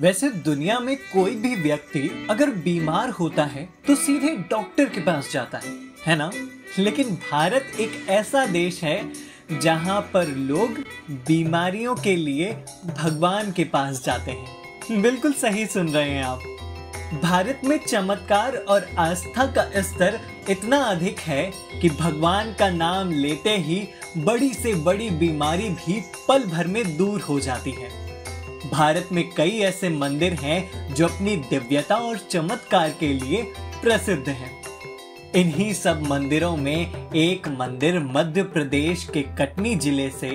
वैसे दुनिया में कोई भी व्यक्ति अगर बीमार होता है तो सीधे डॉक्टर के पास जाता है ना। लेकिन भारत एक ऐसा देश है जहां पर लोग बीमारियों के लिए भगवान के पास जाते हैं। बिल्कुल सही सुन रहे हैं आप। भारत में चमत्कार और आस्था का स्तर इतना अधिक है कि भगवान का नाम लेते ही बड़ी से बड़ी बीमारी भी पल भर में दूर हो जाती है। भारत में कई ऐसे मंदिर हैं जो अपनी दिव्यता और चमत्कार के लिए प्रसिद्ध हैं। इन्हीं सब मंदिरों में एक मंदिर मध्य प्रदेश के कटनी जिले से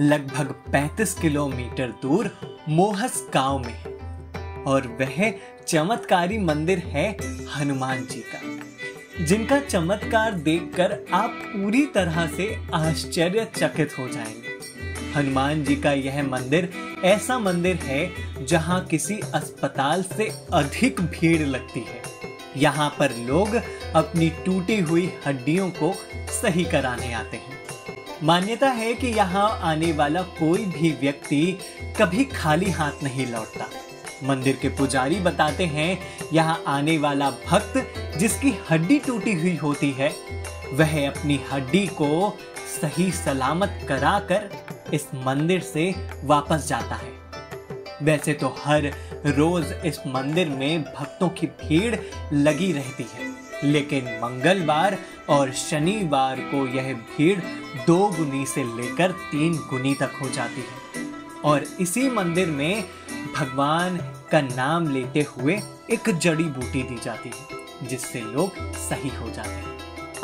लगभग 35 किलोमीटर दूर मोहस गांव में है और वह चमत्कारी मंदिर है हनुमान जी का, जिनका चमत्कार देखकर आप पूरी तरह से आश्चर्यचकित हो जाएंगे। हनुमान जी का यह मंदिर ऐसा मंदिर है जहां किसी अस्पताल से अधिक भीड़ लगती है। यहां पर लोग अपनी टूटी हुई हड्डियों को सही कराने आते हैं। मान्यता है कि यहां आने वाला कोई भी व्यक्ति कभी खाली हाथ नहीं लौटता। मंदिर के पुजारी बताते हैं यहां आने वाला भक्त जिसकी हड्डी टूटी हुई होती है वह अपनी हड्डी को सही सलामत कराकर इस मंदिर से वापस जाता है। वैसे तो हर रोज इस मंदिर में भक्तों की भीड़ लगी रहती है, लेकिन मंगलवार और शनिवार को यह भीड़ 2 गुनी से लेकर 3 गुनी तक हो जाती है। और इसी मंदिर में भगवान का नाम लेते हुए एक जड़ी बूटी दी जाती है जिससे लोग सही हो जाते हैं।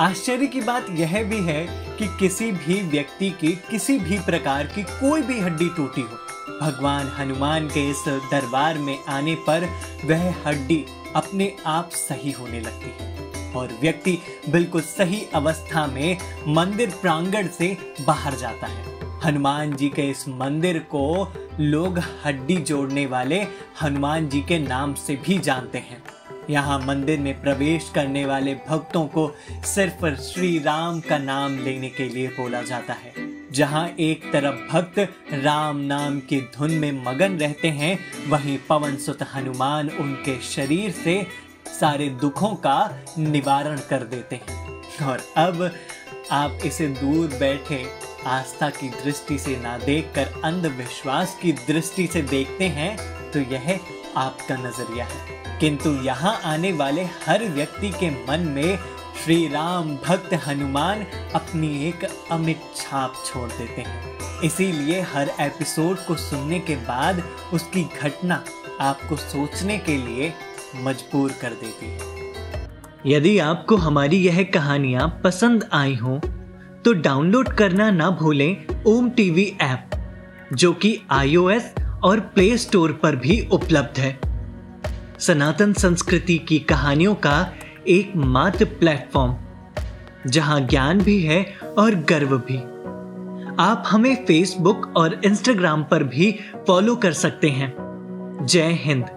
आश्चर्य की बात यह भी है कि किसी भी व्यक्ति की किसी भी प्रकार की कोई भी हड्डी टूटी हो, भगवान हनुमान के इस दरबार में आने पर वह हड्डी अपने आप सही होने लगती है और व्यक्ति बिल्कुल सही अवस्था में मंदिर प्रांगण से बाहर जाता है। हनुमान जी के इस मंदिर को लोग हड्डी जोड़ने वाले हनुमान जी के नाम से भी जानते हैं। यहाँ मंदिर में प्रवेश करने वाले भक्तों को सिर्फ श्री राम का नाम लेने के लिए बोला जाता है। जहाँ एक तरफ भक्त राम नाम की धुन में मगन रहते हैं, वहीं पवन सुत हनुमान उनके शरीर से सारे दुखों का निवारण कर देते हैं। और अब आप इसे दूर बैठे आस्था की दृष्टि से ना देखकर अंधविश्वास की दृष्टि से देखते हैं तो यह आपका नजरिया है, किंतु यहाँ आने वाले हर व्यक्ति के मन में श्री राम भक्त हनुमान अपनी एक अमिट छाप छोड़ देते हैं। इसीलिए हर एपिसोड को सुनने के बाद उसकी घटना आपको सोचने के लिए मजबूर कर देती है। यदि आपको हमारी यह कहानियाँ पसंद आई हों तो डाउनलोड करना ना भूलें ओम टीवी ऐप, जो कि iOS और प्ले स्टोर पर भी उपलब्ध है। सनातन संस्कृति की कहानियों का एकमात्र प्लेटफॉर्म जहां ज्ञान भी है और गर्व भी। आप हमें फेसबुक और इंस्टाग्राम पर भी फॉलो कर सकते हैं। जय हिंद।